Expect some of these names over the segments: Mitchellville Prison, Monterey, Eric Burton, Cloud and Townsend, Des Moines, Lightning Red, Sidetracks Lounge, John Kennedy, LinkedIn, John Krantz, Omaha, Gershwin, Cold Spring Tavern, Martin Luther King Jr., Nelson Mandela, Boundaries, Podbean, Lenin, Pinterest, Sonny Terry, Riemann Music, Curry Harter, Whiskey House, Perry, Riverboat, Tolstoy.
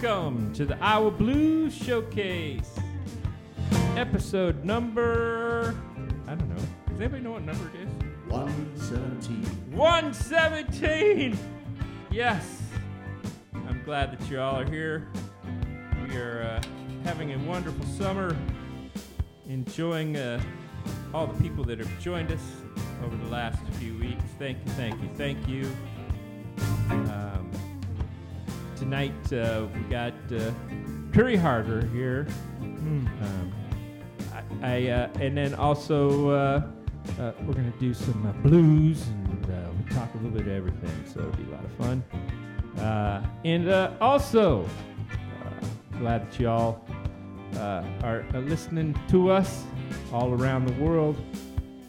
Welcome to the Iowa Blues Showcase, episode number, I don't know, does anybody know what number it is? 117. 117! Yes! I'm glad that you all are here. We are having a wonderful summer, enjoying all the people that have joined us over the last few weeks. Thank you, thank you, thank you. Tonight we got Curry Harter here, and then also we're going to do some blues, and we'll talk a little bit of everything, so it'll be a lot of fun. And also, glad that y'all are listening to us all around the world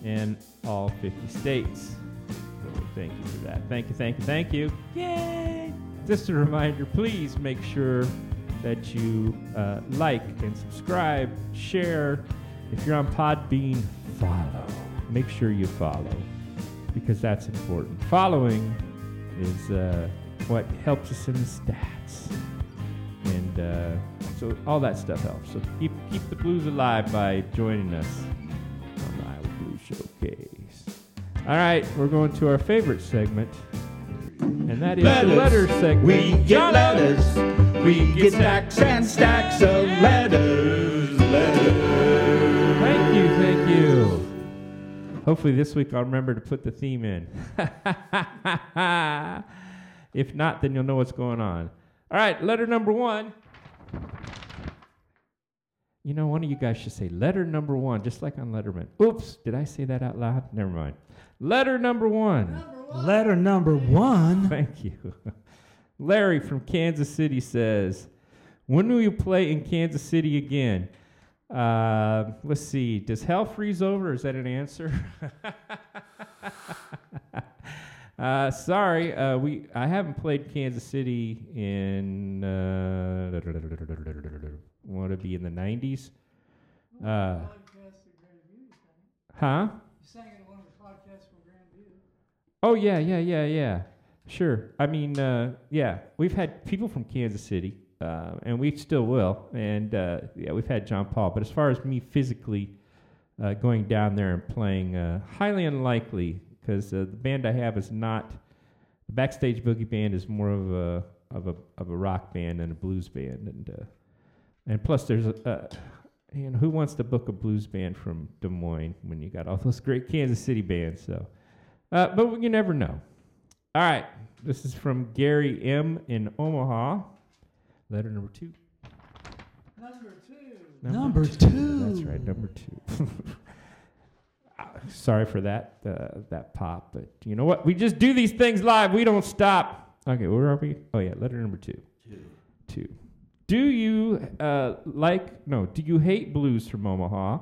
in all 50 states. So thank you for that. Thank you, thank you, thank you. Yay! Just a reminder, please make sure that you like and subscribe, share. If you're on Podbean, follow. Make sure you follow, because that's important. Following is what helps us in the stats. And so all that stuff helps. So keep the blues alive by joining us on the Iowa Blues Showcase. All right, we're going to our favorite segment. And that is letters. The letter segment. We get letters. We get stacks and stacks of letters. Letters. Thank you, thank you. Hopefully this week I'll remember to put the theme in. If not, then you'll know what's going on. All right, letter number one. You know, one of you guys should say letter number one, just like on Letterman. Oops, did I say that out loud? Never mind. Letter number one. Letter number one. Thank you. Larry from Kansas City says, when will you play in Kansas City again? Let's see. Does hell freeze over? Is that an answer? Sorry. I haven't played Kansas City in, want to be in the 90s. Huh? You sang it in one of the podcasts from Grand View. Oh, yeah. Sure. I mean, yeah, we've had people from Kansas City, and we still will. And, yeah, we've had John Paul. But as far as me physically going down there and playing, highly unlikely, because the band I have is not, the Backstage Boogie Band is more of a rock band than a blues band. And plus, there's you know, who wants to book a blues band from Des Moines when you got all those great Kansas City bands? So, but you never know. All right, this is from Gary M. in Omaha. Letter number two. Number two. That's right, number two. Sorry for that pop, but you know what? We just do these things live. We don't stop. Okay, where are we? Oh yeah, letter number two. Two. Do you hate blues from Omaha?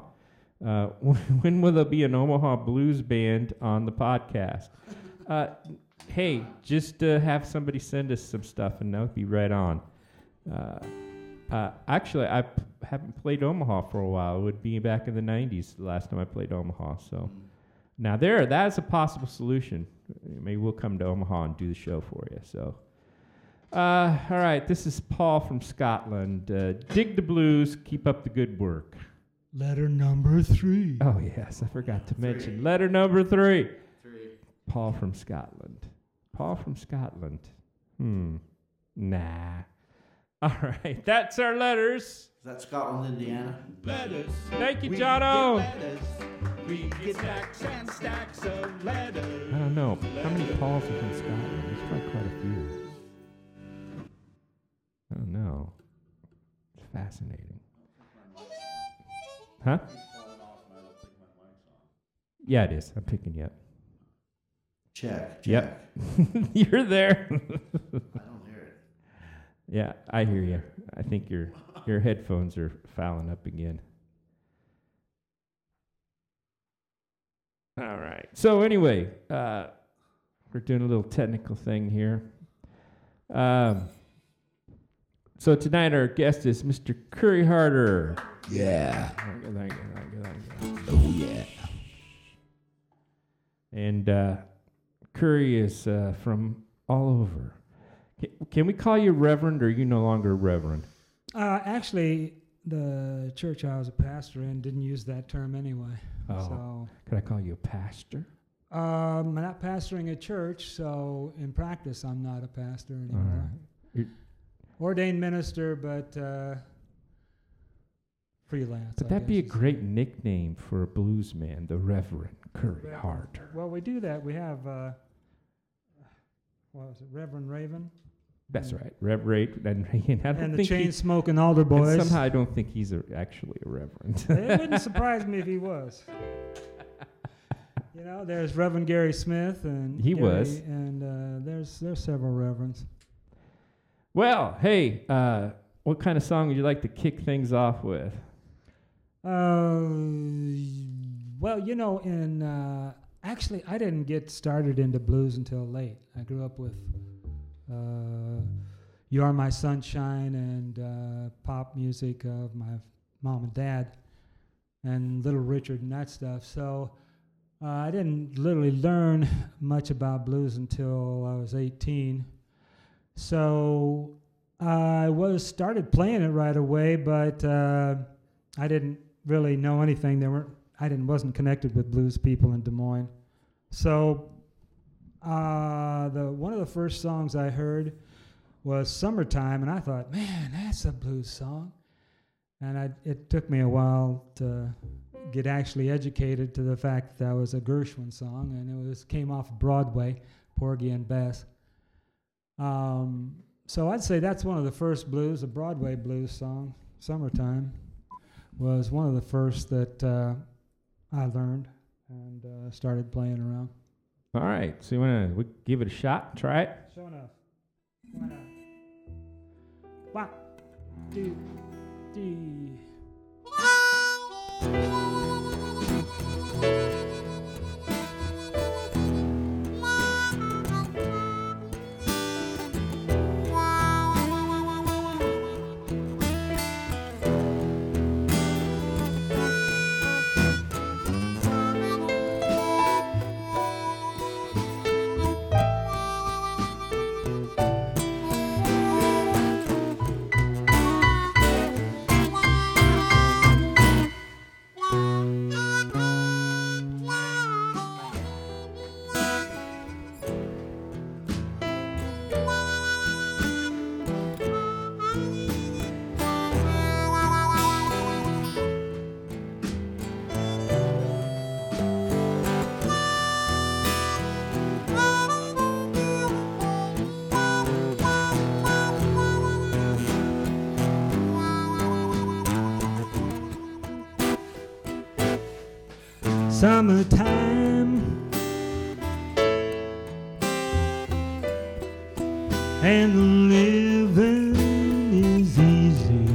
When will there be an Omaha blues band on the podcast? Hey, just have somebody send us some stuff and that would be right on. Actually, I haven't played Omaha for a while. It would be back in the 90s the last time I played Omaha. So now that's a possible solution. Maybe we'll come to Omaha and do the show for you, so. All right, this is Paul from Scotland. Dig the blues, keep up the good work. Letter number three. Oh, yes, I forgot to mention. Letter number three. Paul from Scotland. Nah. All right, that's our letters. Is that Scotland, Indiana? Letters. Thank you, Jono. We get stacks and stacks of letters. I don't know. How many Pauls are from Scotland? There's probably quite a few. Oh no. It's fascinating. Huh? Yeah, it is. I'm picking you up. Check. Yep. You're there. I don't hear it. Yeah, I hear you. I think your headphones are fouling up again. All right. So anyway, we're doing a little technical thing here. So tonight our guest is Mr. Curry Harter. Yeah. Thank you. Oh, yeah. And Curry is from all over. Can we call you Reverend, or are you no longer Reverend? Actually, the church I was a pastor in didn't use that term anyway. Oh, so could I call you a pastor? I'm not pastoring a church, so in practice, I'm not a pastor anymore. Ordained minister, but freelance. But that'd be a great nickname for a blues man, the Reverend Curry Harter. Well, we do that. We have, what was it, Reverend Raven? That's right, Reverend. And the chain-smoking alder boys. Somehow I don't think he's actually a reverend. It wouldn't surprise me if he was. You know, there's Reverend Gary Smith, and he was, and there's several reverends. Well, hey, what kind of song would you like to kick things off with? Well, you know, actually, I didn't get started into blues until late. I grew up with "You Are My Sunshine" and pop music of my mom and dad, and Little Richard and that stuff. So I didn't literally learn much about blues until I was 18. So I started playing it right away, but I didn't really know anything. I wasn't connected with blues people in Des Moines. So one of the first songs I heard was "Summertime," and I thought, man, that's a blues song. And it took me a while to get actually educated to the fact that that was a Gershwin song, and came off Broadway, Porgy and Bess. So I'd say that's one of the first blues, a Broadway blues song. "Summertime" was one of the first that I learned and started playing around. All right, so you want to give it a shot? Try it? Sure enough. Why not? One, two, three. Summertime, and living is easy.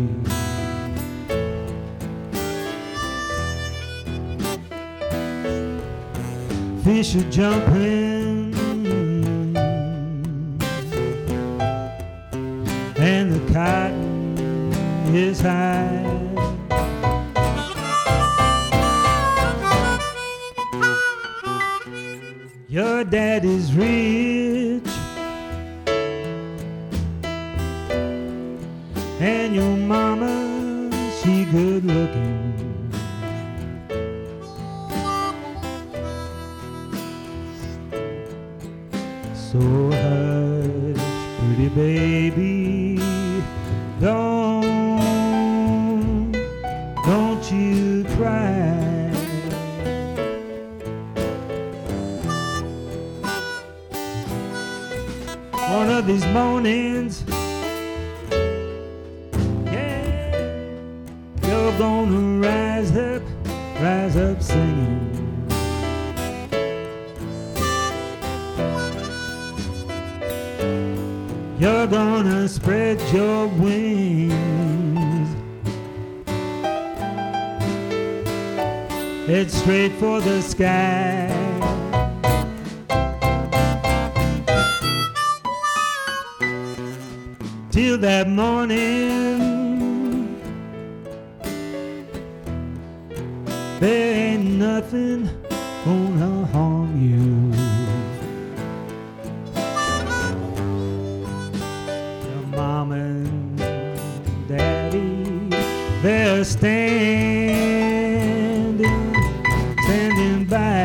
Fish are jumping, and the cotton is high. Your daddy's rich, and your mama, she good looking. So hush, pretty baby, don't you cry. One of these mornings, yeah, you're gonna rise up singing. You're gonna spread your wings, head straight for the sky. Till that morning, there ain't nothing gonna harm you. just standing by.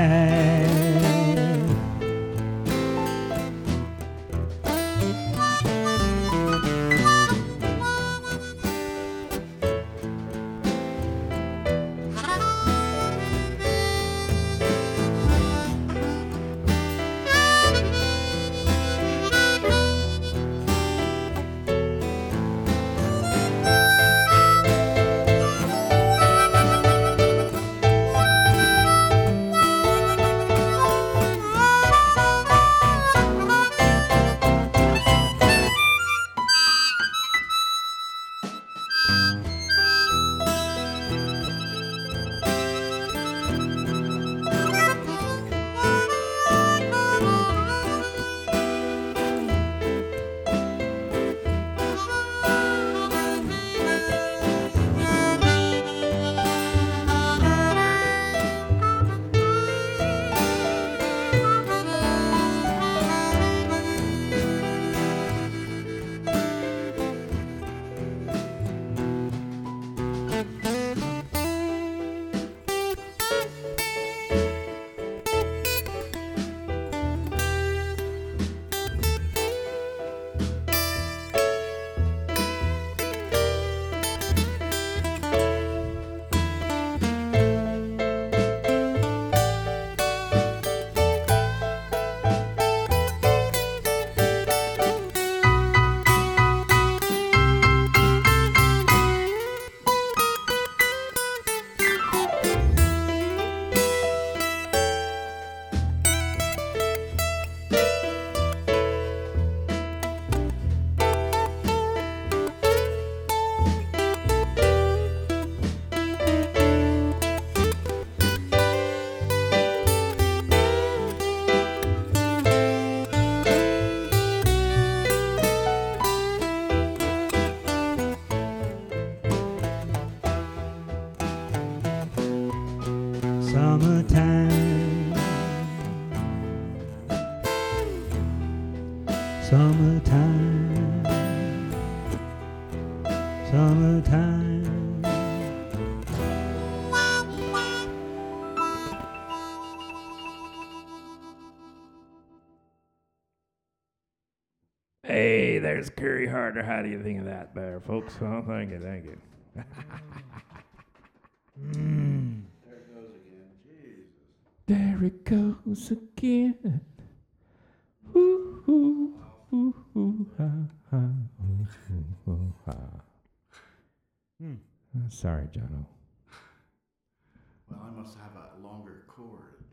Hey, there's Curry Harter. How do you think of that there, folks? Oh, thank you. There it goes again. Jesus. There it goes again. Ooh, ooh, ooh, ooh, ha, ha, ooh, ooh, ooh, ha. Sorry, Jono. Well, I must have a longer chord.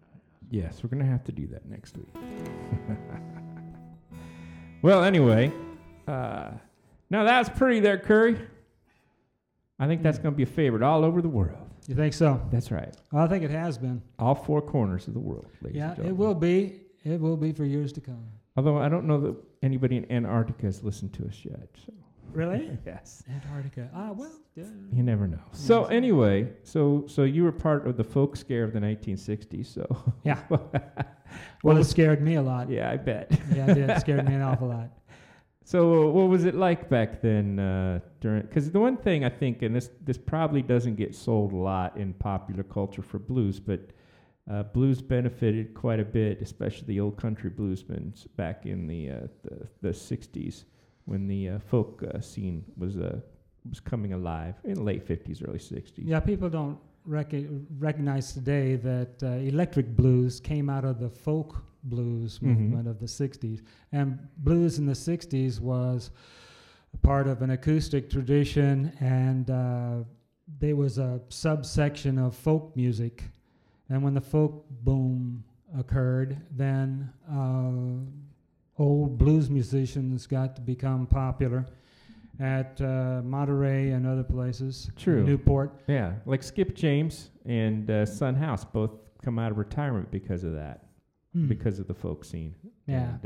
Yes, we're going to have to do that next week. Well, anyway, now that's pretty there, Curry. I think that's going to be a favorite all over the world. You think so? That's right. I think it has been. All four corners of the world, ladies and gentlemen. Yeah, it will be. It will be for years to come. Although I don't know that anybody in Antarctica has listened to us yet. So. Really? Yes. Antarctica. Ah, well. Yeah. You never know. So anyway, so you were part of the folk scare of the 1960s, so. Yeah. Well, it scared me a lot. Yeah, I bet. Yeah, it did. It scared me an awful lot. So what was it like back then? Because the one thing I think, and this probably doesn't get sold a lot in popular culture for blues, but blues benefited quite a bit, especially the old country bluesmen back in the 60s when the folk scene was coming alive in the late 50s, early 60s. Yeah, people don't recognize today that electric blues came out of the folk blues movement of the 60s. And blues in the 60s was part of an acoustic tradition, and there was a subsection of folk music. And when the folk boom occurred, then old blues musicians got to become popular at Monterey and other places. True. Newport. Yeah, like Skip James and Son House both come out of retirement because of that, because of the folk scene. Yeah.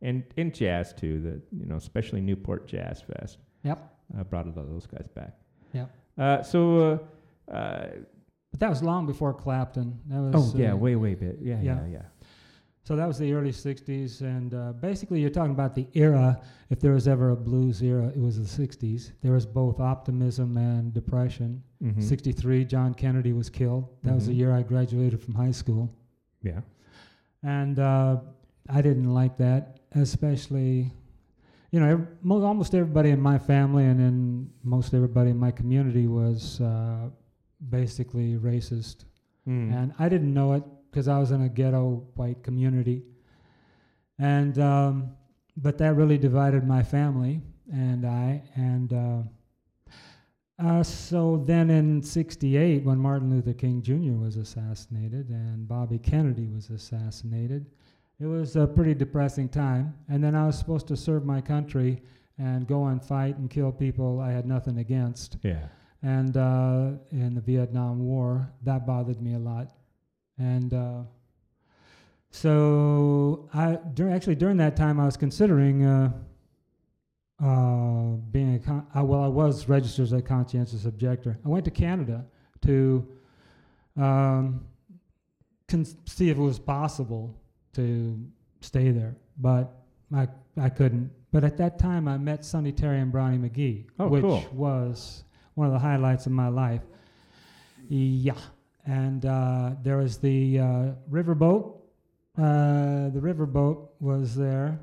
And jazz too. Especially Newport Jazz Fest. Yep. Brought a lot of those guys back. Yep. But that was long before Clapton. That was way bit. Yeah. So that was the early 60s, and basically you're talking about the era. If there was ever a blues era, it was the 60s. There was both optimism and depression. Mm-hmm. 63, John Kennedy was killed. That was the year I graduated from high school. Yeah. And I didn't like that, especially, you know, almost everybody in my family and in most everybody in my community was basically racist. Mm. And I didn't know it, because I was in a ghetto white community, and but that really divided my family and I. And so then in '68, when Martin Luther King Jr. was assassinated and Bobby Kennedy was assassinated, it was a pretty depressing time. And then I was supposed to serve my country and go and fight and kill people I had nothing against. Yeah. And in the Vietnam War, that bothered me a lot. And so I during that time I was considering being a I was registered as a conscientious objector. I went to Canada to see if it was possible to stay there, but I couldn't. But at that time I met Sonny Terry and Brownie McGhee, which was one of the highlights of my life. Yeah. And there was the Riverboat. The Riverboat was there.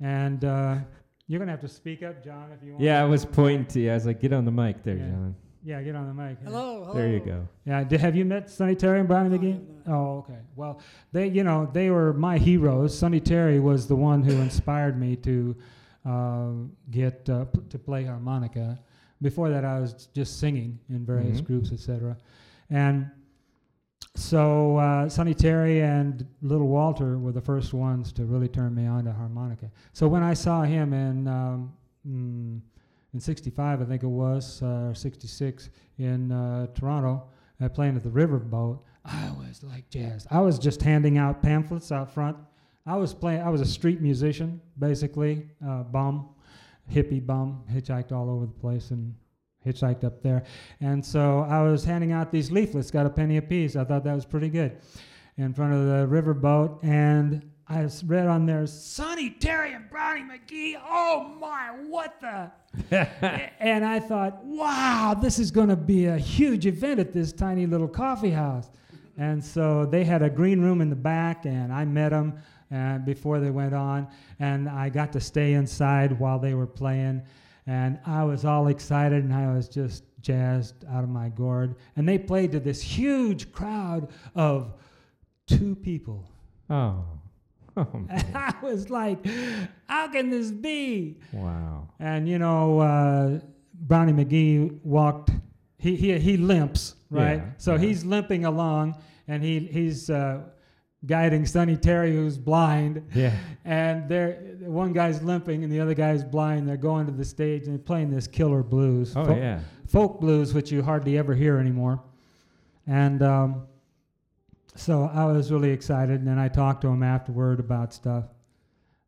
And you're going to have to speak up, John, if you want. Yeah, I was pointing to you. I was like, get on the mic there, John. Yeah, get on the mic. Yeah. Hello, hello. There you go. Yeah, have you met Sonny Terry and Brownie McGhee? Oh, okay. Well, they, you know, they were my heroes. Sonny Terry was the one who inspired me to get to play harmonica. Before that, I was just singing in various groups, etc. And so Sonny Terry and Little Walter were the first ones to really turn me on to harmonica. So when I saw him in 65, I think it was, or 66, in Toronto, playing at the Riverboat, I was like jazzed. I was just handing out pamphlets out front. I was a street musician, basically, bum, hippie bum, hitchhiked all over the place and hitchhiked up there. And so I was handing out these leaflets, got a penny apiece. I thought that was pretty good. In front of the Riverboat, and I read on there, Sonny Terry and Brownie McGhee, oh my, what the? And I thought, wow, this is going to be a huge event at this tiny little coffee house. And so they had a green room in the back, and I met them before they went on, and I got to stay inside while they were playing. And I was all excited, and I was just jazzed out of my gourd. And they played to this huge crowd of two people. Oh and I was like, how can this be? Wow. And, you know, Brownie McGhee walked. He limps, right? Yeah, so he's limping along, and he's... guiding Sonny Terry, who's blind. Yeah. And one guy's limping and the other guy's blind. They're going to the stage and playing this killer blues. Oh, folk blues, which you hardly ever hear anymore. And so I was really excited, and then I talked to him afterward about stuff.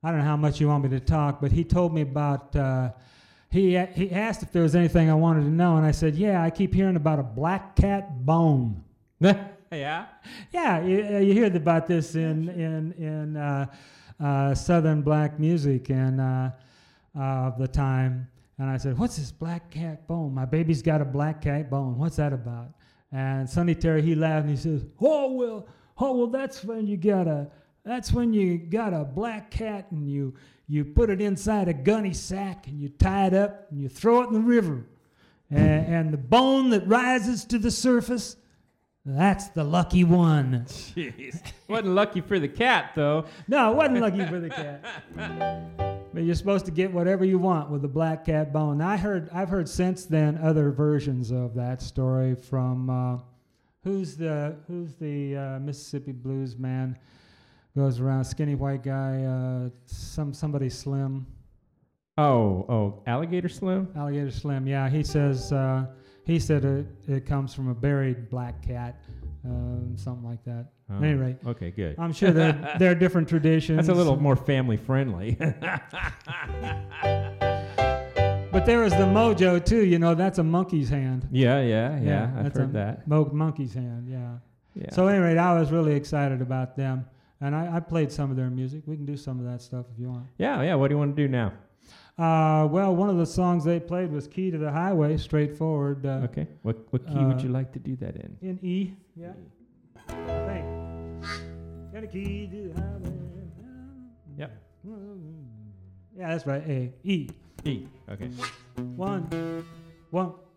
I don't know how much you want me to talk, but he told me about... he asked if there was anything I wanted to know, and I said, yeah, I keep hearing about a black cat bone. Yeah? Yeah, you hear about this in Southern black music and of the time. And I said, what's this black cat bone? My baby's got a black cat bone. What's that about? And Sonny Terry, he laughed and he says, oh well, that's when you got a black cat and you put it inside a gunny sack and you tie it up and you throw it in the river. And the bone that rises to the surface, that's the lucky one. Jeez. Wasn't lucky for the cat, though. No, it wasn't lucky for the cat. But you're supposed to get whatever you want with the black cat bone. I've heard since then other versions of that story from who's the Mississippi blues man goes around, skinny white guy, somebody Slim. Oh, Alligator Slim? Alligator Slim, yeah. He says... he said it comes from a buried black cat, something like that. Oh, at any rate. Okay, good. I'm sure there are different traditions. That's a little more family friendly. But there was the mojo, too. You know, that's a monkey's hand. Yeah, I've heard that. Monkey's hand, yeah. So at any rate, I was really excited about them. And I played some of their music. We can do some of that stuff if you want. Yeah, yeah. What do you want to do now? Well, one of the songs they played was Key to the Highway, straightforward. Okay. What key would you like to do that in? In E. Yeah. Hey. Got a key to the highway. Yeah. Yeah, that's right. A. E. E. Okay. One,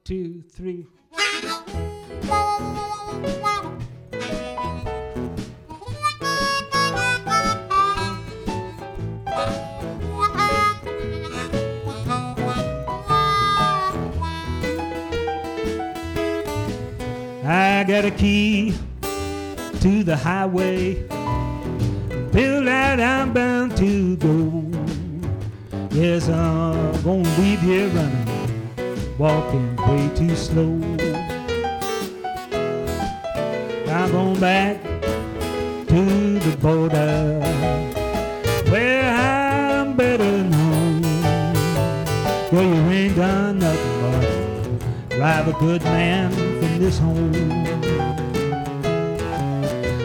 two, three. I got a key to the highway. Till that I'm bound to go. Yes, I'm gonna leave here running, walking way too slow. I'm going back to the border, where I'm better known. Well, you ain't done nothing but drive a good man from this home.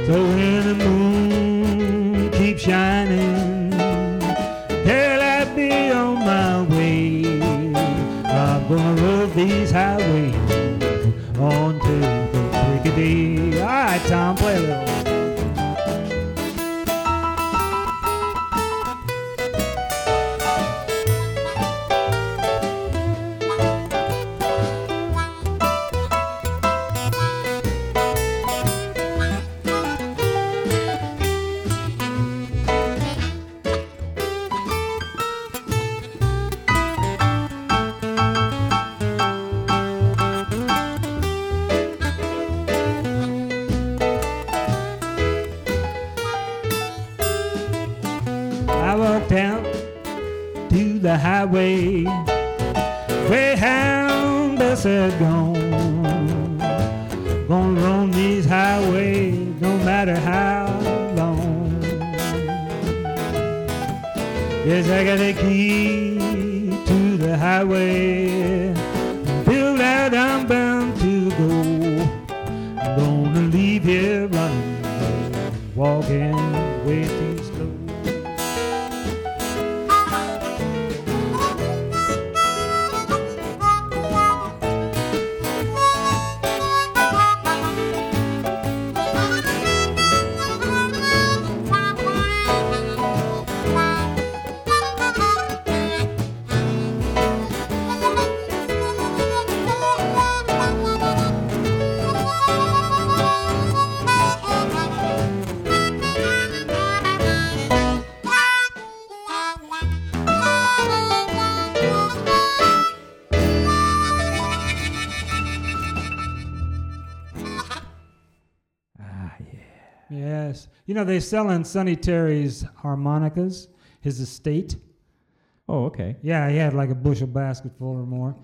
So when the moon keeps shining, till I be on my way, I'm gonna love these highways on to the Brigadier. All right, Tom, play a little. Highway, Greyhound Bess had gone. Gonna roam these highways no matter how long. Yes, I got a key to the highway. Till that I'm bound to go. I'm gonna leave here running, walking way too slow. You know, they sell in Sonny Terry's harmonicas, his estate. Oh, okay. Yeah, he had like a bushel basket full or more.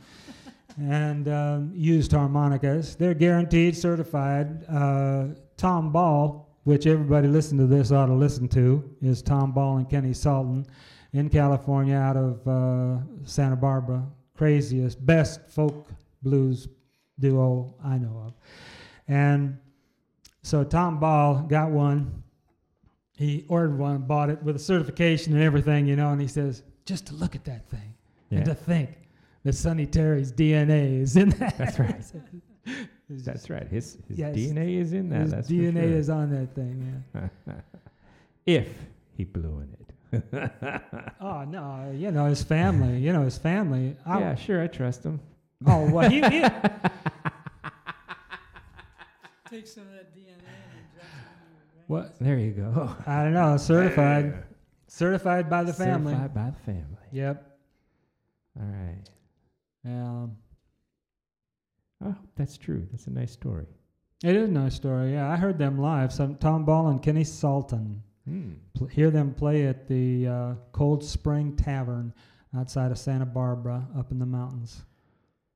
And used harmonicas. They're guaranteed, certified. Tom Ball, which everybody listening to this ought to listen to, is Tom Ball and Kenny Salton in California out of Santa Barbara. Craziest, best folk blues duo I know of. And so Tom Ball got one. He ordered one, bought it with a certification and everything, you know, and he says, just to look at that thing and to think that Sonny Terry's DNA is in that. That's right. That's right. His DNA is in that. His DNA is on that thing, yeah. If he blew in it. Oh, no, you know, his family, Yeah, sure, I trust him. Oh, well, he take some of that DNA. What? There you go. I don't know. Certified. Yeah. Certified by the family. Certified by the family. Yep. All right. I hope that's true. That's a nice story. It is a nice story, yeah. I heard them live. Tom Ball and Kenny Salton. Hear them play at the Cold Spring Tavern outside of Santa Barbara up in the mountains.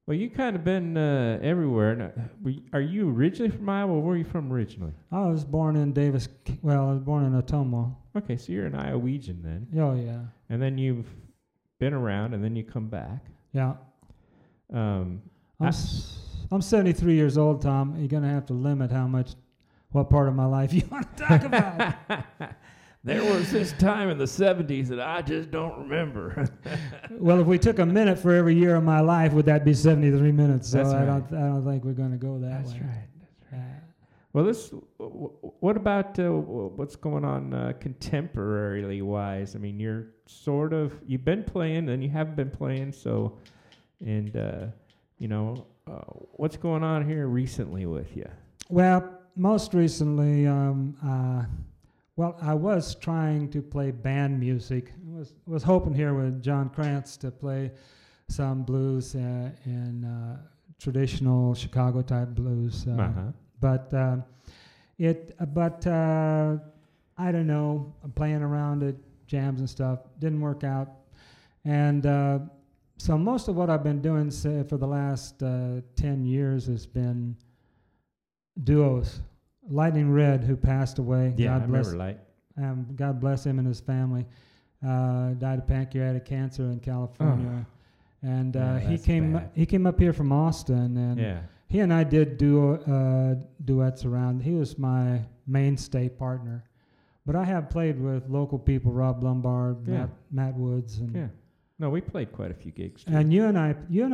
Well, you kind of been everywhere. Now, are you originally from Iowa? Or where are you from originally? I was born in Davis. Well, I was born in Ottumwa. Okay, so you're an Iowegian then. Oh, yeah. And then you've been around, and then you come back. Yeah. I'm 73 years old, Tom. You're going to have to limit how much What part of my life you want to talk about? There was this time in the 70s that I just don't remember. Well, if we took a minute for every year of my life, would that be 73 minutes? So right. I don't think we're going to go that way. Right. That's right. Well, what about what's going on contemporarily wise? I mean, you've been playing and you haven't been playing, so, and what's going on here recently with you? Well, most recently, I was trying to play band music. I was hoping here with John Krantz to play some blues and traditional Chicago type blues. But I don't know, playing around at jams and stuff didn't work out, and so most of what I've been doing for the last 10 years has been duos. Lightning Red, who passed away. Yeah, God bless. I remember Light. God bless him and his family. Died of pancreatic cancer in California, and he came. Bad. He came up here from Austin, and he and I did duets around. He was my mainstay partner, but I have played with local people: Rob Lombard, Matt Woods, and no, we played quite a few gigs too. And you and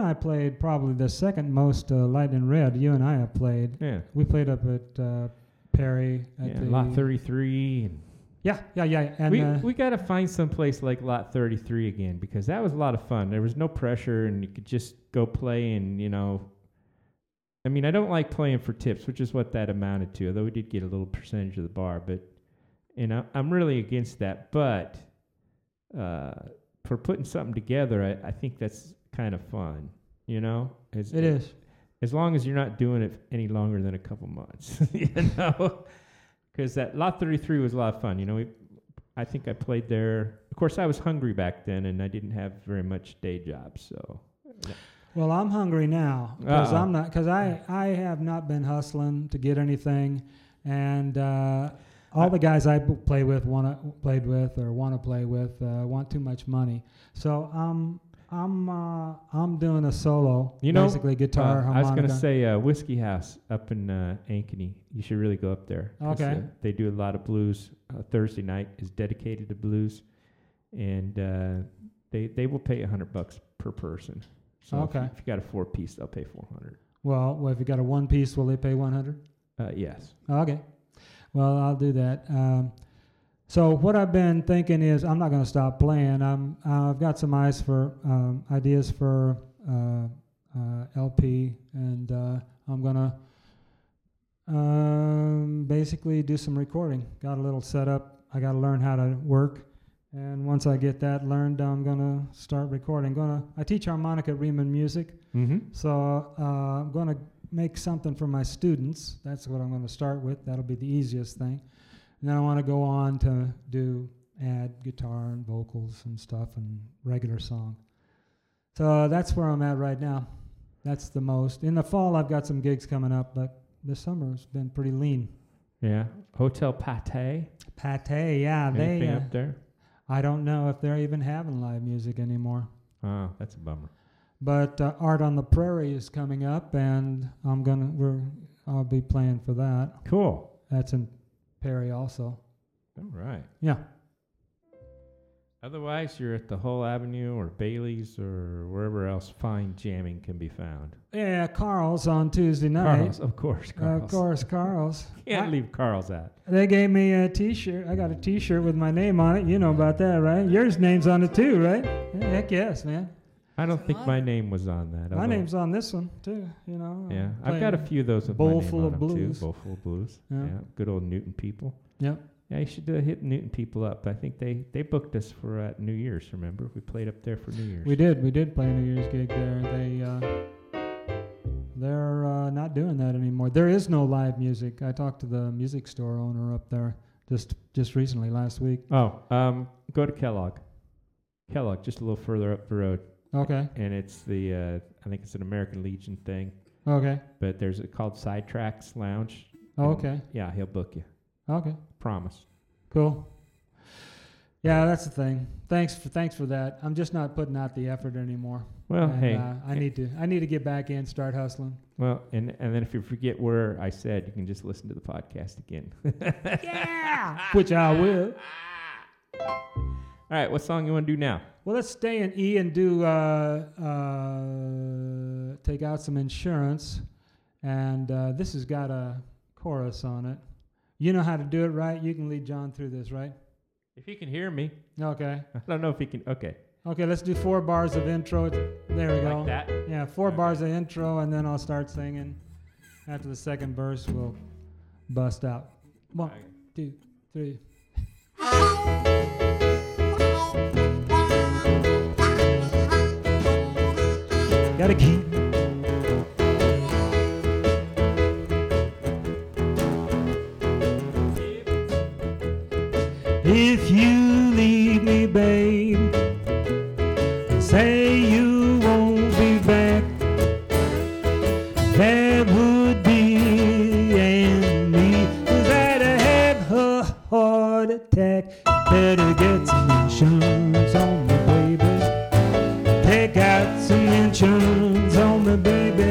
I played probably the second most Lightning Red. You and I have played. Yeah. We played up at Perry at Lot 33. And yeah. And we got to find some place like Lot 33 again, because that was a lot of fun. There was no pressure, and you could just go play, and I mean, I don't like playing for tips, which is what that amounted to. Although we did get a little percentage of the bar, but I'm really against that, but. For putting something together, I think that's kind of fun, It is. As long as you're not doing it any longer than a couple months, Because that Lot 33 was a lot of fun, I think I played there. Of course, I was hungry back then, and I didn't have very much day job, so. Well, I'm hungry now, because I have not been hustling to get anything, and... all the guys I want to play with want too much money, so I'm doing a solo, basically guitar. I was going to say Whiskey House up in Ankeny. You should really go up there. Okay, they do a lot of blues. Thursday night is dedicated to blues, and they will pay $100 per person. So if you got a 4-piece, they'll pay $400. Well, if you got a 1-piece, will they pay $100? Yes. Okay. Well, I'll do that. So what I've been thinking is I'm not going to stop playing. I've got some ideas for LP, and I'm going to basically do some recording. Got a little setup. I got to learn how to work, and once I get that learned, I'm going to start recording. I teach harmonica at Riemann Music, so I'm going to make something for my students. That's what I'm going to start with. That'll be the easiest thing. And then I want to go on to add guitar and vocals and stuff and regular song. So that's where I'm at right now. That's the most. In the fall, I've got some gigs coming up, but this summer's been pretty lean. Yeah. Hotel Pate. Pate, yeah. Anything up there? I don't know if they're even having live music anymore. Oh, that's a bummer. But Art on the Prairie is coming up, and I'll be playing for that. Cool. That's in Perry also. All right. Yeah. Otherwise, you're at the Hull Avenue or Bailey's or wherever else fine jamming can be found. Yeah, Carl's on Tuesday night. Carl's, of course. Carl's. Of course, Carl's. Can't leave Carl's out. They gave me a T-shirt. I got a T-shirt with my name on it. You know about that, right? Yours name's on it too, right? Heck yes, man. I don't think my name was on that. My name's on this one too, Yeah, I've got a few of those with my name on them too. Bowlful of Blues. Yeah. Good old Newton people. Yep. Yeah, you should hit Newton people up. I think they booked us for New Year's. Remember, we played up there for New Year's. We did play a New Year's gig there. They're not doing that anymore. There is no live music. I talked to the music store owner up there just recently last week. Oh, go to Kellogg. Kellogg, just a little further up the road. Okay. And it's I think it's an American Legion thing. Okay. But there's called Sidetracks Lounge. Okay. Yeah, he'll book you. Okay. Promise. Cool. Yeah, that's the thing. Thanks for that. I'm just not putting out the effort anymore. Well, and, hey, I need to get back in, start hustling. Well, and then if you forget where I said, you can just listen to the podcast again. Yeah, which I will. All right, what song you want to do now? Well, let's stay in E and do take out some insurance, and this has got a chorus on it. You know how to do it, right? You can lead John through this, right? If he can hear me. Okay. I don't know if he can. Okay. Okay, let's do 4 bars of intro. There we go. Like that? Yeah, 4 bars of intro, and then I'll start singing. After the second verse, we'll bust out. 1, 2, 3. Gotta keep. If you leave me, babe, say you won't be back, that would be and me. Cause I'd have had a heart attack. Better get some insurance on me, baby. Take out some insurance on me, baby.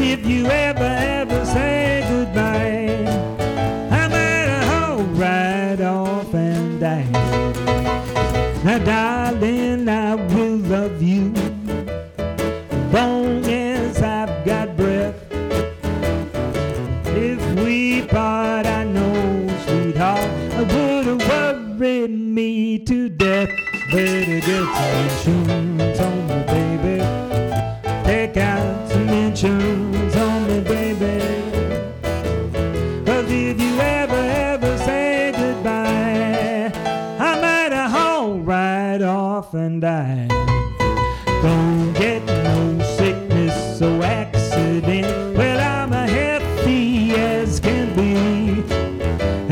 If you ever, ever say goodbye, now, darling, I will love you long as I've got breath. If we part, I know, sweetheart, I would have worried me to death. Better get some insurance on me, baby. Take out some insurance on me, baby. And I don't get no sickness or accident. Well, I'm a happy as can be.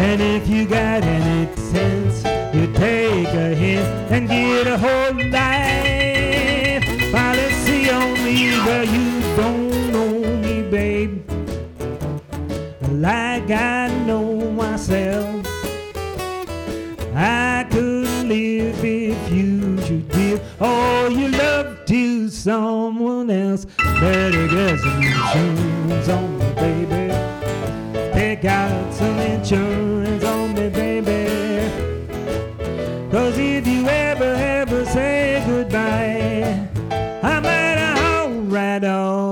And if you got any sense, you take a hint and get a whole life policy on me. But you don't know me, babe, like I know myself. I could live if you should give all your love to someone else. Better get some insurance on me, baby. Take out some insurance on me, baby. Cause if you ever, ever say goodbye, I might have all right off and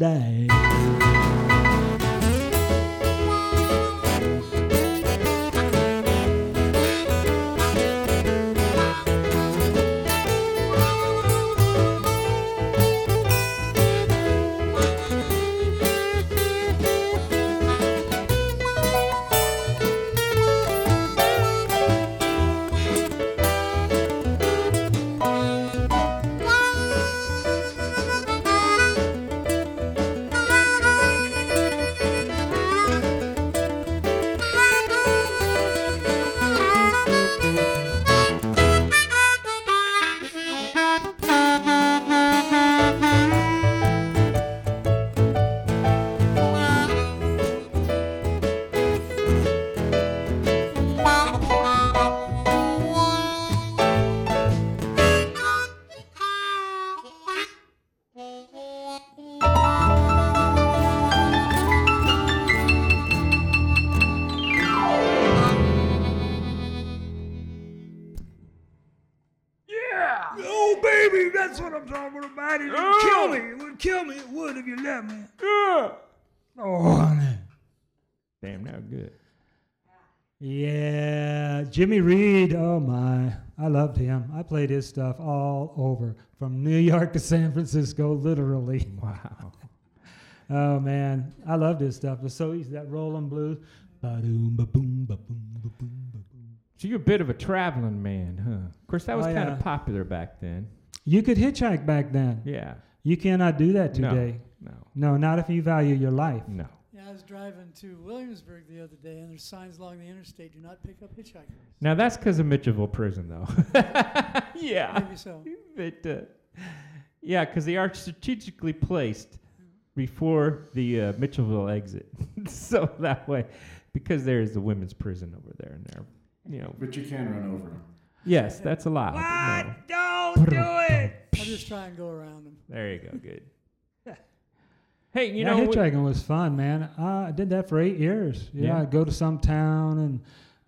die. Bye. Oh, baby, that's what I'm talking about. It would kill me. It would kill me. It would if you left me. Yeah. Oh, honey. Damn, that was good. Yeah, Jimmy Reed, oh my, I loved him. I played his stuff all over, from New York to San Francisco, literally. Wow. Oh man, I loved his stuff. It was so easy, that rolling blues. Ba-doom, ba-boom, ba-boom, ba-boom, ba-boom. So you're a bit of a traveling man, huh? Of course, that was kind of popular back then. You could hitchhike back then. Yeah. You cannot do that today. No, not if you value your life. No. Yeah, I was driving to Williamsburg the other day, and there's signs along the interstate, do not pick up hitchhikers. Now, that's because of Mitchellville Prison, though. Yeah. Maybe so. But, yeah, because they are strategically placed before the Mitchellville exit. So that way, because there is the women's prison over there. And there, you know. But you can run over them. Yes, that's allowed. What? No. Don't do it! I'll just try and go around them. There you go, good. Hey, you know, hitchhiking was fun, man. I did that for 8 years. Yeah, I'd go to some town and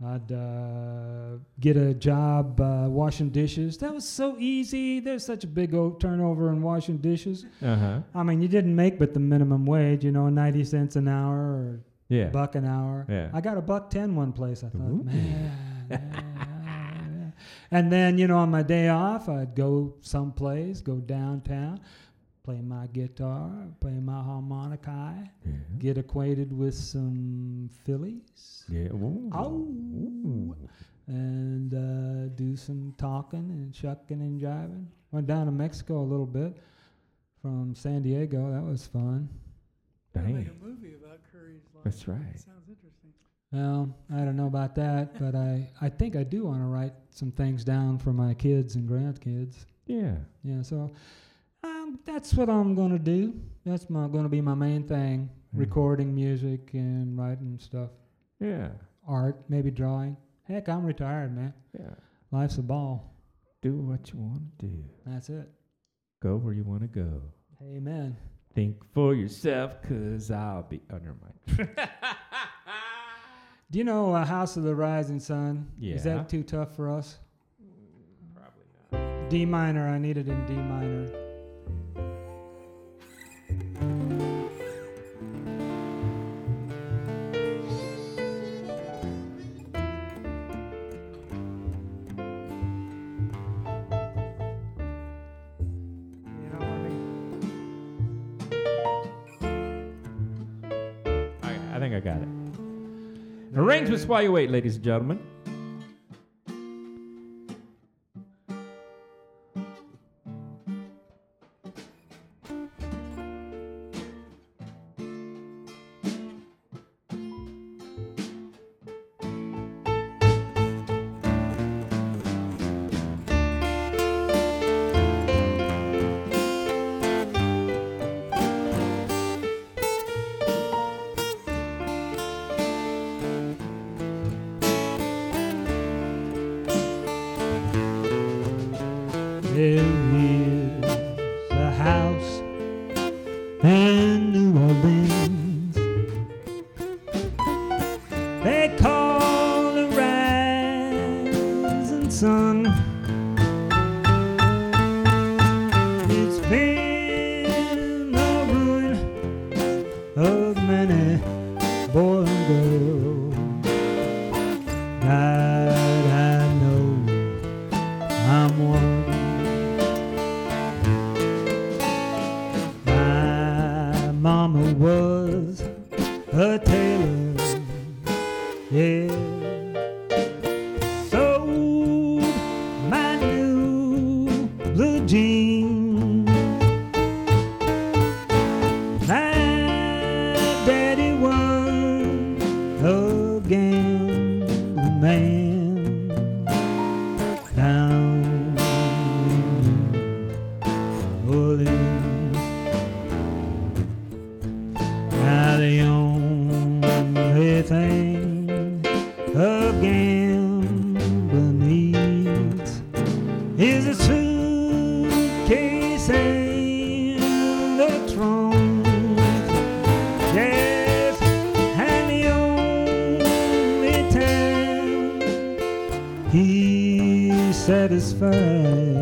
I'd get a job washing dishes. That was so easy. There's such a big old turnover in washing dishes. Uh-huh. I mean, you didn't make but the minimum wage, you know, 90 cents an hour or a buck an hour. Yeah. I got $1.10 one place. I thought, man. And then, you know, on my day off, I'd go someplace, go downtown. Play my guitar, play my harmonica, get acquainted with some Phillies. Yeah. Ooh. Oh. And do some talking and shucking and jiving. Went down to Mexico a little bit from San Diego. That was fun. Dang. Make a movie about Curry's life. That's right. That sounds interesting. Well, I don't know about that, but I think I do want to write some things down for my kids and grandkids. Yeah. Yeah, so... that's what I'm going to do. That's going to be my main thing, recording music and writing stuff. Yeah. Art, maybe drawing. Heck, I'm retired, man. Yeah. Life's a ball. Do what you want to do. That's it. Go where you want to go. Amen. Think for yourself, because I'll be... Oh, never mind. Do you know House of the Rising Sun? Yeah. Is that too tough for us? Probably not. D minor. I need it in D minor. I got it. Arrangements while you wait, ladies and gentlemen. Satisfied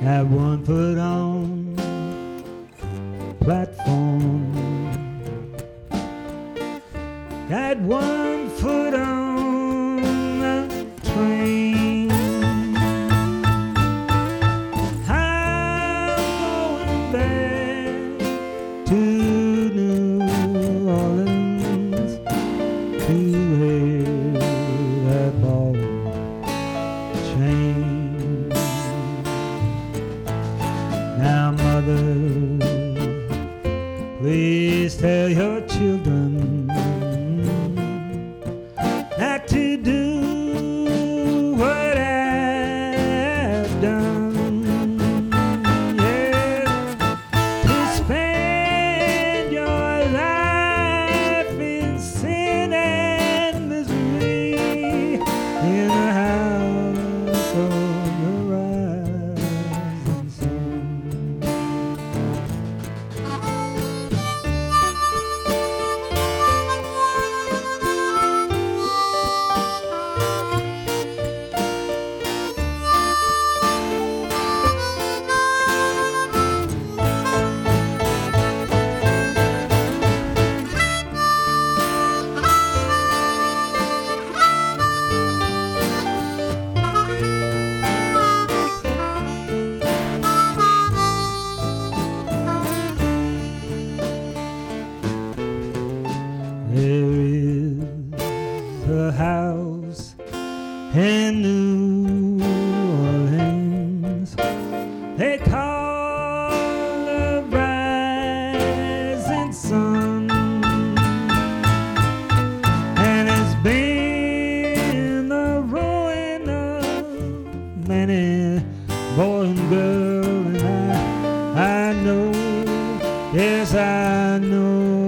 Have one foot on platform. Had one foot on the train. I'm going back to New Orleans to wear that ball chain. Now, mother, please tell your children not to do what I've done. Yeah, to spend your life in sin and misery in a house of the rising sun. There is a house in New Orleans they call the rising sun, and it's been the ruin of many boy and girl, and I know, yes I know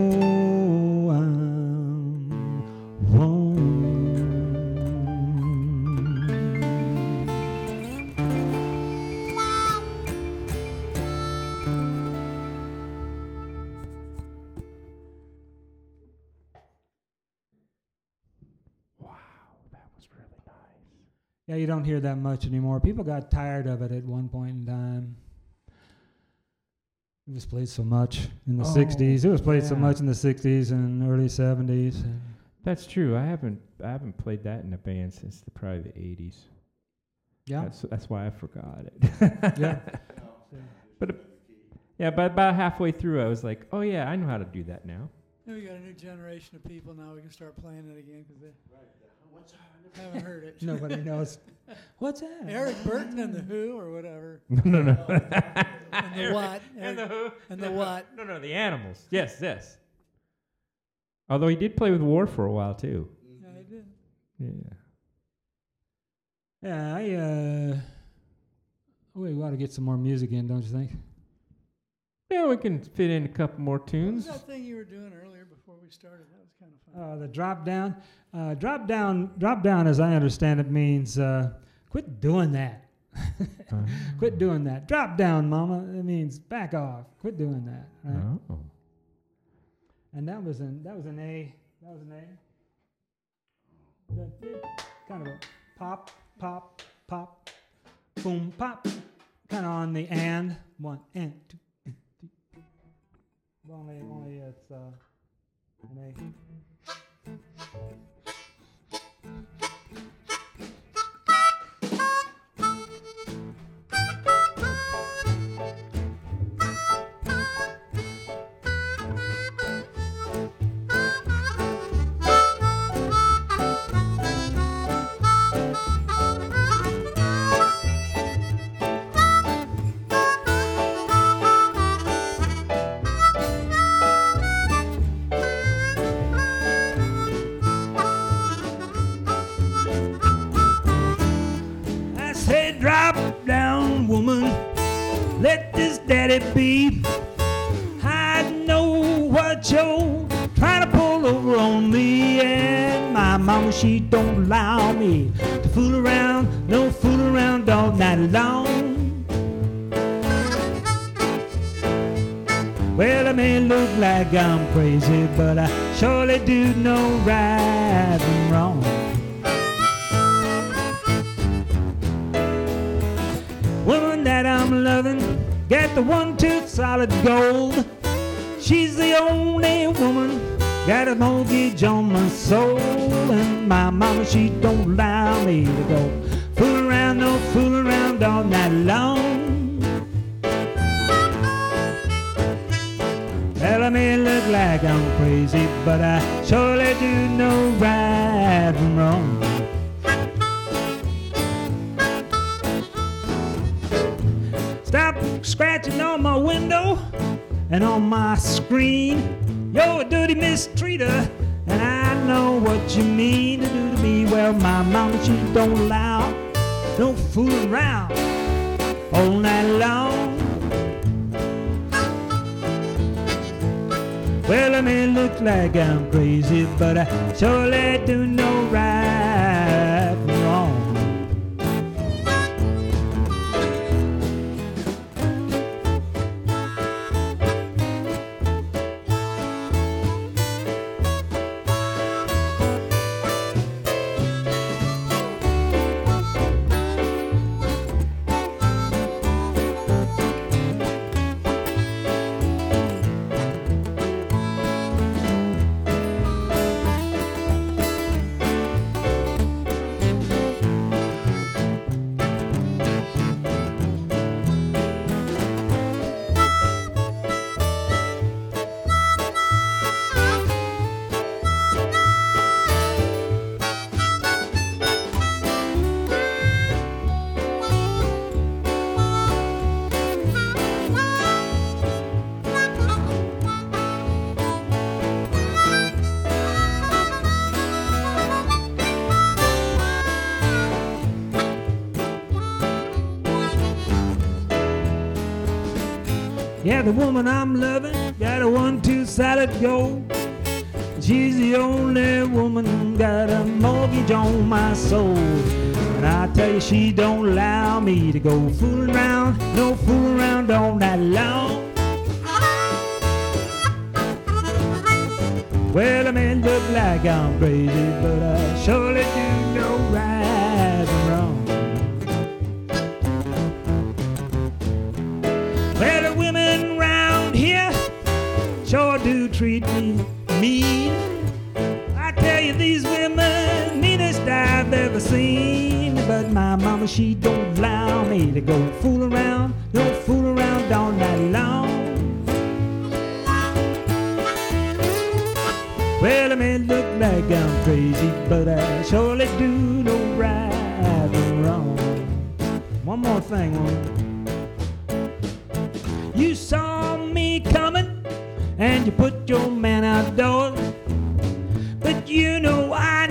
I'm one. Wow, that was really nice. Yeah, you don't hear that much anymore. People got tired of it at one point in time. It was played so much in the 60s. It was played so much in the 60s and early 70s. That's true. I haven't played that in a band since probably the 80s. Yeah. That's why I forgot it. Yeah. But by about halfway through I was like, "Oh yeah, I know how to do that now." Now we got a new generation of people. Now we can start playing it again because they haven't heard it. Nobody knows. What's that? Eric Burton and the Who or whatever. No. And the what? And the Who? And the what? No, the Animals. Yes. Although he did play with War for a while too. Yeah, he did. Yeah, we ought to get some more music in, don't you think? Yeah, we can fit in a couple more tunes. What was that thing you were doing earlier before we started? That was kind of fun. The drop down. Drop down, as I understand it, means quit doing that. Quit doing that. Drop down, mama. It means back off. Quit doing that. Right? Oh. And that was an A. That was an A. That kind of a pop, pop, pop, boom, pop. Kind of on the and. One, and, two, and, three. Only it's an A. Let this daddy be. I know what you're trying to pull over on me. And my mama, she don't allow me to fool around, no fool around all night long. Well, I may look like I'm crazy, but I surely do know right and wrong. Woman that I'm loving, with the one-tooth solid gold. She's the only woman got a mortgage on my soul. And my mama, she don't allow me to go fool around, no fool around all night long. Well, I may look like I'm crazy, but I surely do know right from wrong. Stop scratching on my window and on my screen. You're a dirty mistreater, and I know what you mean to do to me. Well, my mama, she don't allow no fooling around all night long. Well, I may look like I'm crazy, but I surely do know right from wrong. Yeah, the woman I'm loving got a one-two solid gold. She's the only woman got a mortgage on my soul. And I tell you, she don't allow me to go fooling around, no fooling around all night long. Well, I may look like I'm crazy, but I surely do know right from wrong. Do treat me mean. I tell you, these women, meanest I've ever seen. But my mama, she don't allow me to go fool around, no fool around all night long. Well, I may look like I'm crazy, but I surely do know right and wrong. One more thing, woman. You saw me coming and you put your man outdoors. But you know I've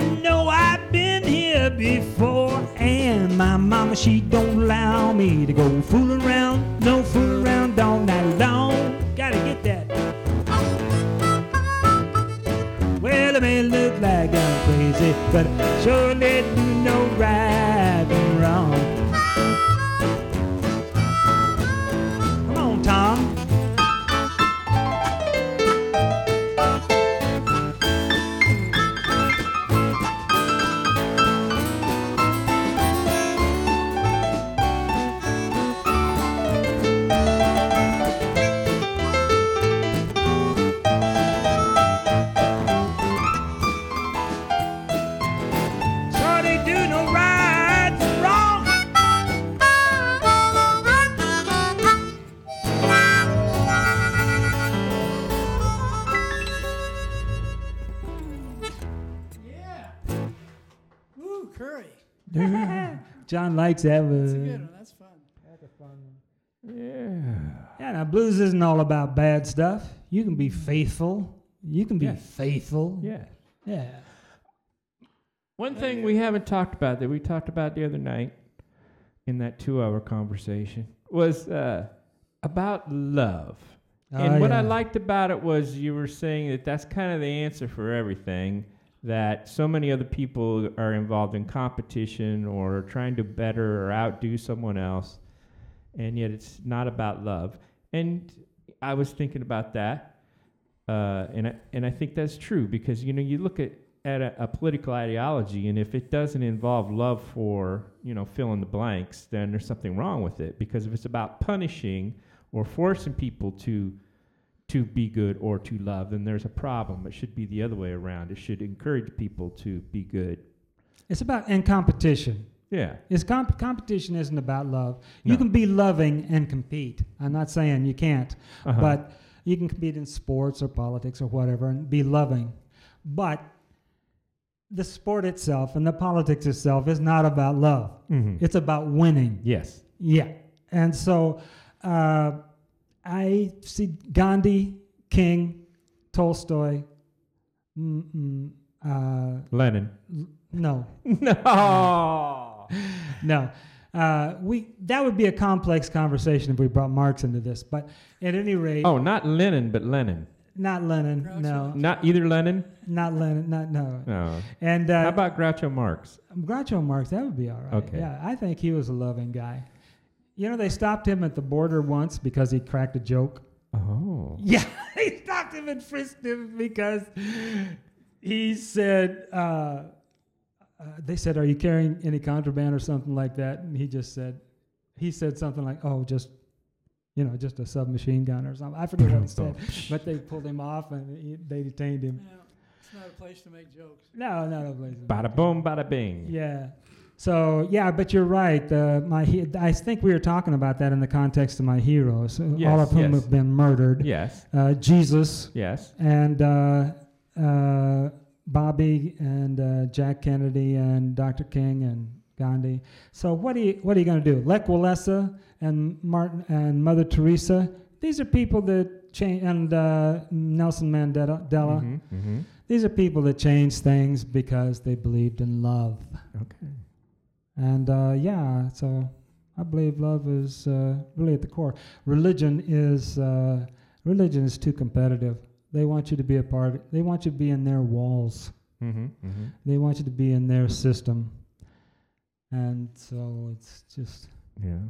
been here before. And my mama, she don't allow me to go fooling around, no fooling around all night long. Gotta get that. Well, I may look like I'm crazy, but I surely do know right and wrong. Come on, Tom. John likes that. That's a good one. That's fun. That's a fun one. Yeah. Yeah. Now, blues isn't all about bad stuff. You can be faithful. You can be faithful. Yeah. Yeah. One thing we haven't talked about that we talked about the other night in that 2-hour conversation was about love. And what I liked about it was you were saying that that's kind of the answer for everything. That so many other people are involved in competition or trying to better or outdo someone else, and yet it's not about love. And I was thinking about that, and I think that's true because, you know, you look at a political ideology, and if it doesn't involve love for, you know, fill in the blanks, then there's something wrong with it. Because if it's about punishing or forcing people to be good or to love, then there's a problem. It should be the other way around. It should encourage people to be good. It's about and competition. Yeah. It's competition isn't about love. No. You can be loving and compete. I'm not saying you can't, but you can compete in sports or politics or whatever and be loving. But the sport itself and the politics itself is not about love. Mm-hmm. It's about winning. Yes. Yeah. And so I see Gandhi, King, Tolstoy, Lenin. No. That would be a complex conversation if we brought Marx into this. But at any rate, not Lenin, but Lenin. Not Lenin. Groucho. No. Not either Lenin. Not Lenin. No. And how about Groucho Marx? Groucho Marx. That would be all right. Okay. Yeah, I think he was a loving guy. You know, they stopped him at the border once because he cracked a joke. Oh. Yeah, they stopped him and frisked him because he said. They said, "Are you carrying any contraband or something like that?" And he said something like, "Oh, just a submachine gun or something." I forget what he said, but they pulled him off and they detained him. No, it's not a place to make jokes. No, not a place. Bada boom, bada bing. Yeah. So yeah, but you're right. I think we were talking about that in the context of my heroes, all of whom have been murdered. Yes. Jesus. Yes. And. Bobby and Jack Kennedy and Dr. King and Gandhi. So what are you going to do? Lech Walesa and Martin and Mother Teresa. These are people that change, and Nelson Mandela. Mm-hmm. These are people that changed things because they believed in love. Okay. And so I believe love is really at the core. Religion is too competitive. They want you to be a part of it. They want you to be in their walls. Mm-hmm, mm-hmm. They want you to be in their system. And so it's just... Yeah.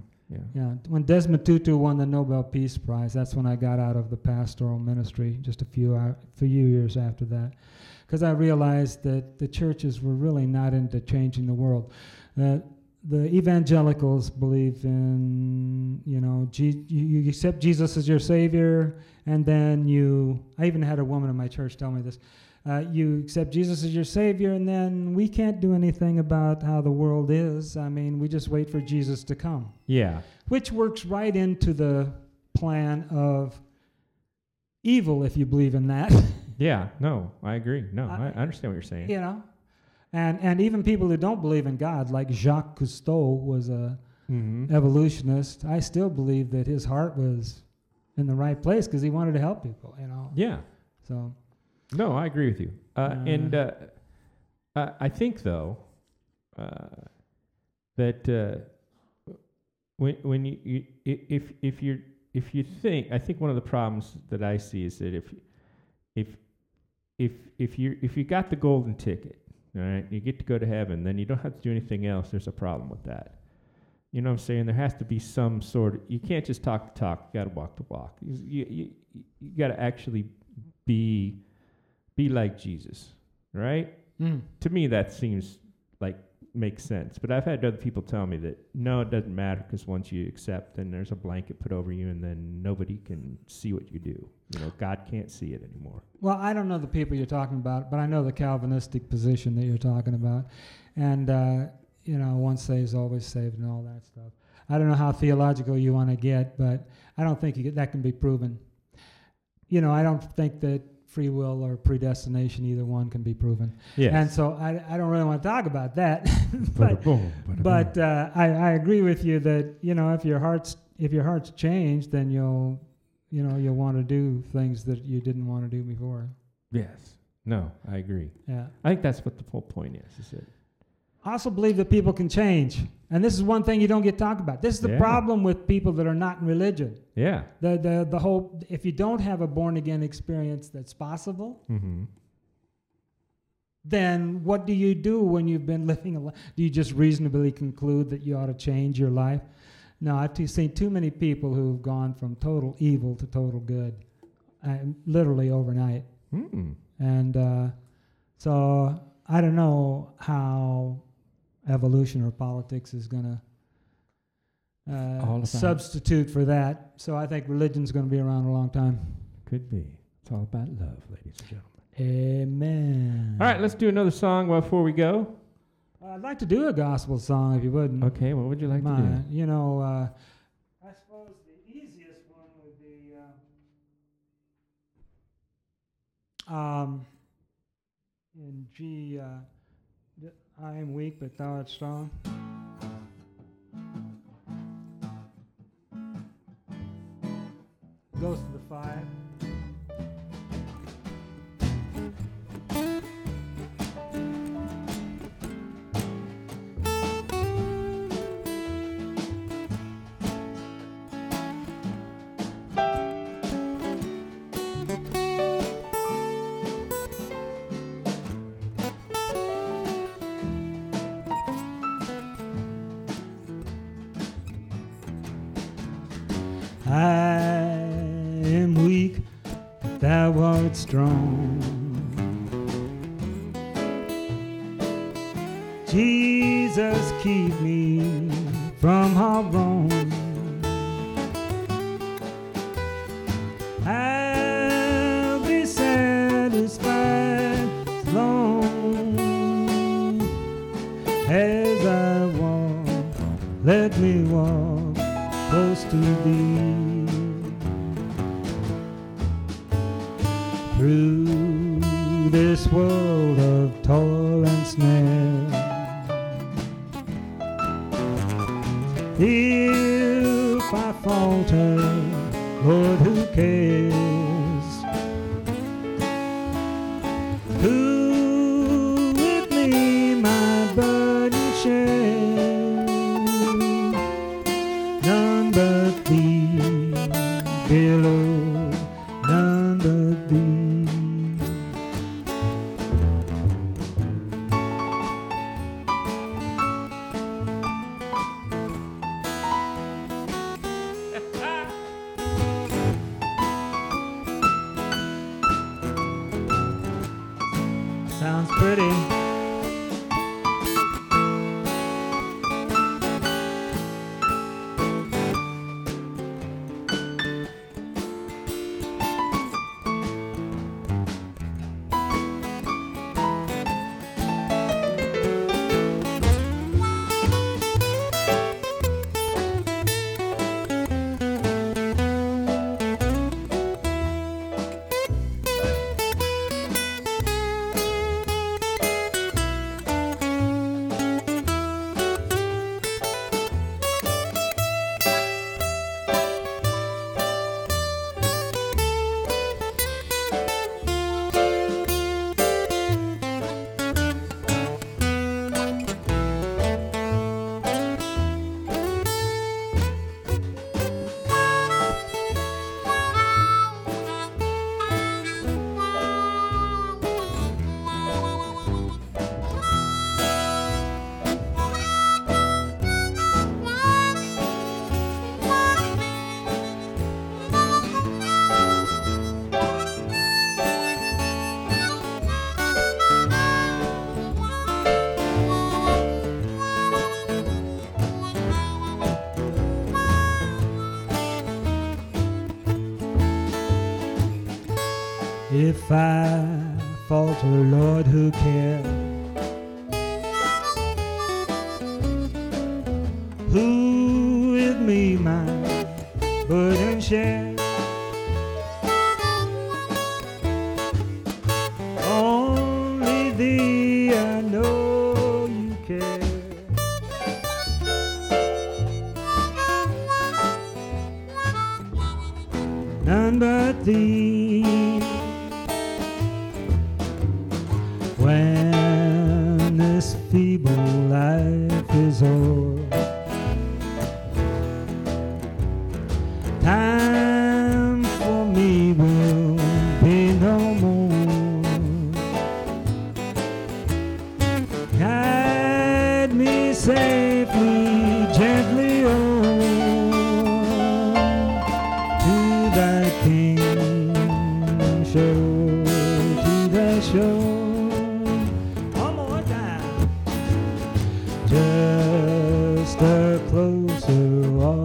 When Desmond Tutu won the Nobel Peace Prize, that's when I got out of the pastoral ministry, just a few years after that. Because I realized that the churches were really not into changing the world. The evangelicals believe in, you accept Jesus as your Savior, and then I even had a woman in my church tell me this, you accept Jesus as your Savior, and then we can't do anything about how the world is. I mean, we just wait for Jesus to come. Yeah. Which works right into the plan of evil, if you believe in that. Yeah, no, I agree. No, I understand what you're saying. And even people who don't believe in God, like Jacques Cousteau was a evolutionist, I still believe that his heart was in the right place because he wanted to help people, Yeah. So. No, I agree with you. I think, though, that when you if you think, I think one of the problems that I see is that if you got the golden ticket. All right, you get to go to heaven, then you don't have to do anything else. There's a problem with that. You know what I'm saying? There has to be some sort of, you can't just talk the talk, you got to walk the walk. You got to actually be like Jesus, right? Mm. To me, that seems like makes sense. But I've had other people tell me that, no, it doesn't matter because once you accept, then there's a blanket put over you and then nobody can see what you do. God can't see it anymore. Well, I don't know the people you're talking about, but I know the Calvinistic position that you're talking about. And, once saved, always saved and all that stuff. I don't know how theological you want to get, but I don't think that can be proven. I don't think that free will or predestination, either one can be proven. Yes. And so I don't really want to talk about that. but I agree with you that, if your heart's changed, then you'll want to do things that you didn't want to do before. Yes. No, I agree. Yeah. I think that's what the whole point is it? I also believe that people can change. And this is one thing you don't get talked about. This is the problem with people that are not in religion. Yeah. The whole, if you don't have a born-again experience that's possible, then what do you do when you've been living a life? Do you just reasonably conclude that you ought to change your life? No, I've seen too many people who've gone from total evil to total good, literally overnight. Mm. And so I don't know how evolution or politics is going to substitute for that. So I think religion's going to be around a long time. Could be. It's all about love, ladies and gentlemen. Amen. All right, let's do another song before we go. I'd like to do a gospel song, if you wouldn't. Okay, what would you like to do? You know, I suppose the easiest one would be... in G, I am weak, but thou art strong. Goes to the five. Strong. Jesus, keep me from all wrong. I'll be satisfied as long as I walk. Let me walk close to thee. Through this world of toil and snare, if I falter, Lord, who cares? Who with me my burden shares? None but thee below. If I falter, Lord, who cares? Who with me my burden shares? Only thee I know you care. None but thee. Just a closer walk.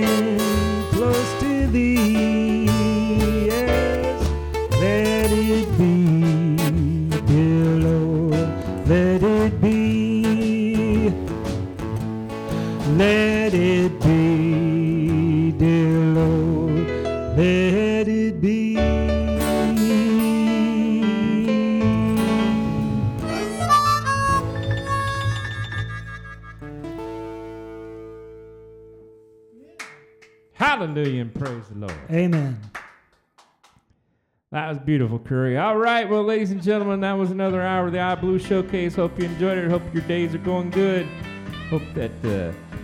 walking close to thee, yes, let it be, dear Lord, let it be, let it be, dear Lord, let it be. Hallelujah and praise the Lord. Amen. That was beautiful, Curry. All right, well, ladies and gentlemen, that was another hour of the Iowa Blues Showcase. Hope you enjoyed it. Hope your days are going good. Hope that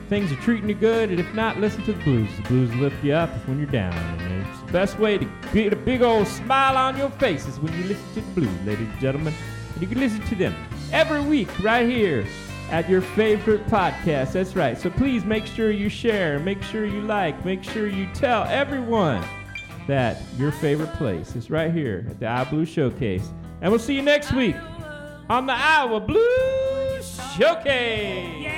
things are treating you good. And if not, listen to the blues. The blues lift you up when you're down. And it's the best way to get a big old smile on your face is when you listen to the blues, ladies and gentlemen. And you can listen to them every week right here at your favorite podcast. That's right. So please make sure you share, make sure you like, make sure you tell everyone that your favorite place is right here at the Iowa Blues Showcase. And we'll see you next week on the Iowa Blues Showcase.